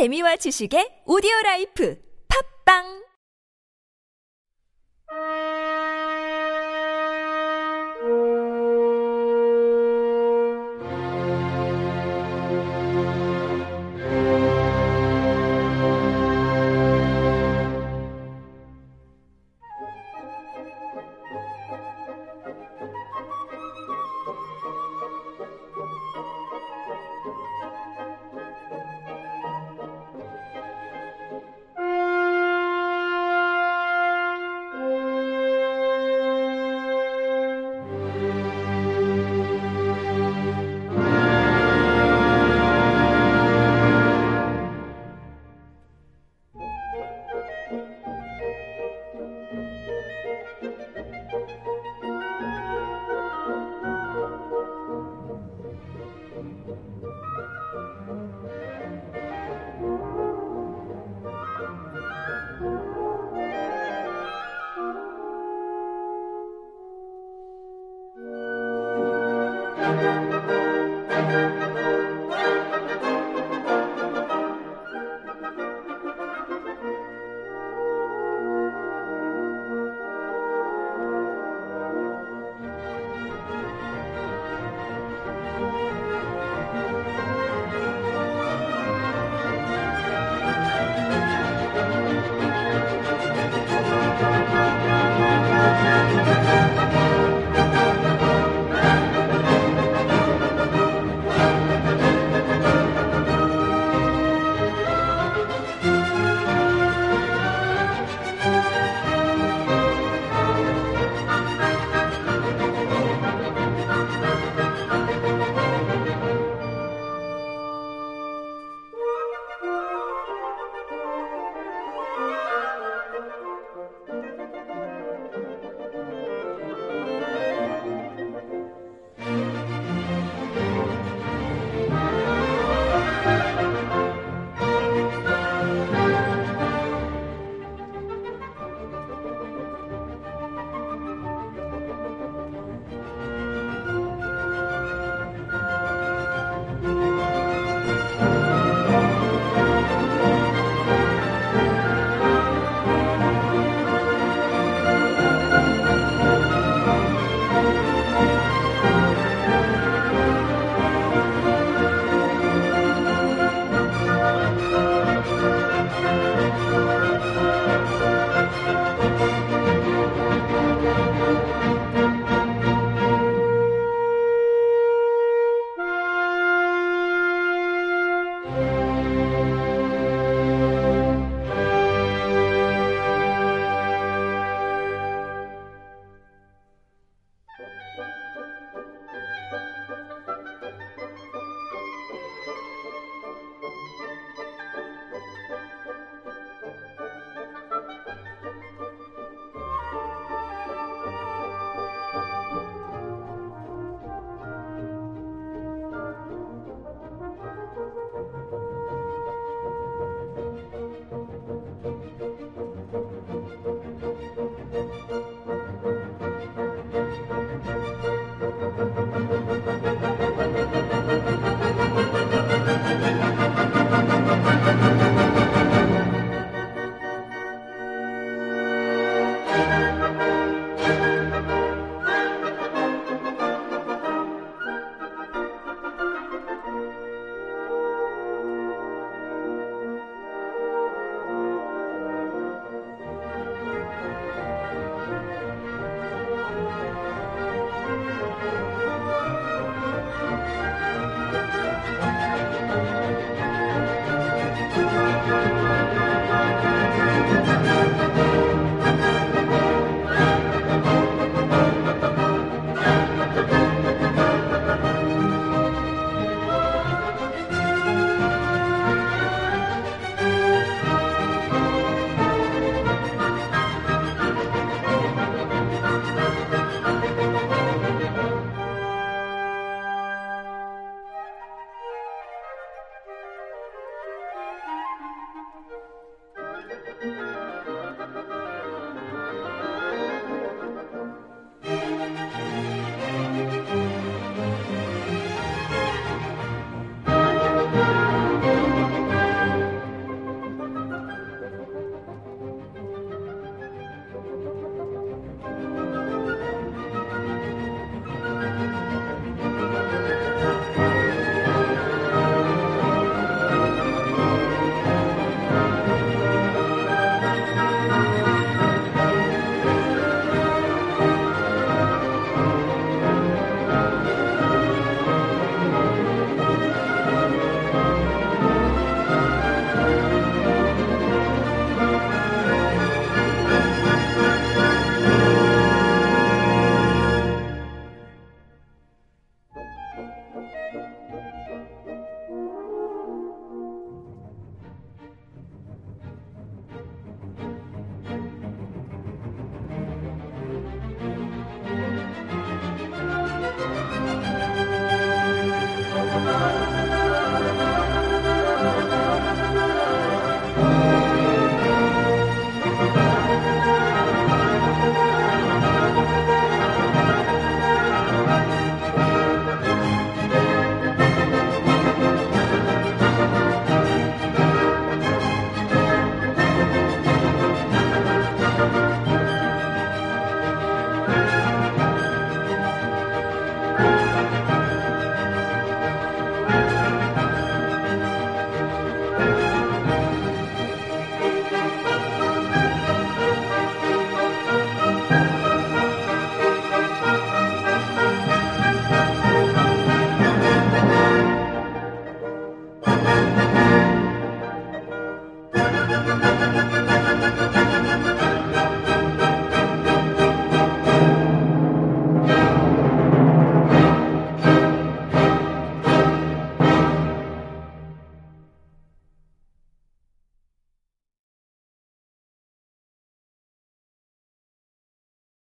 재미와 지식의 오디오라이프 팟빵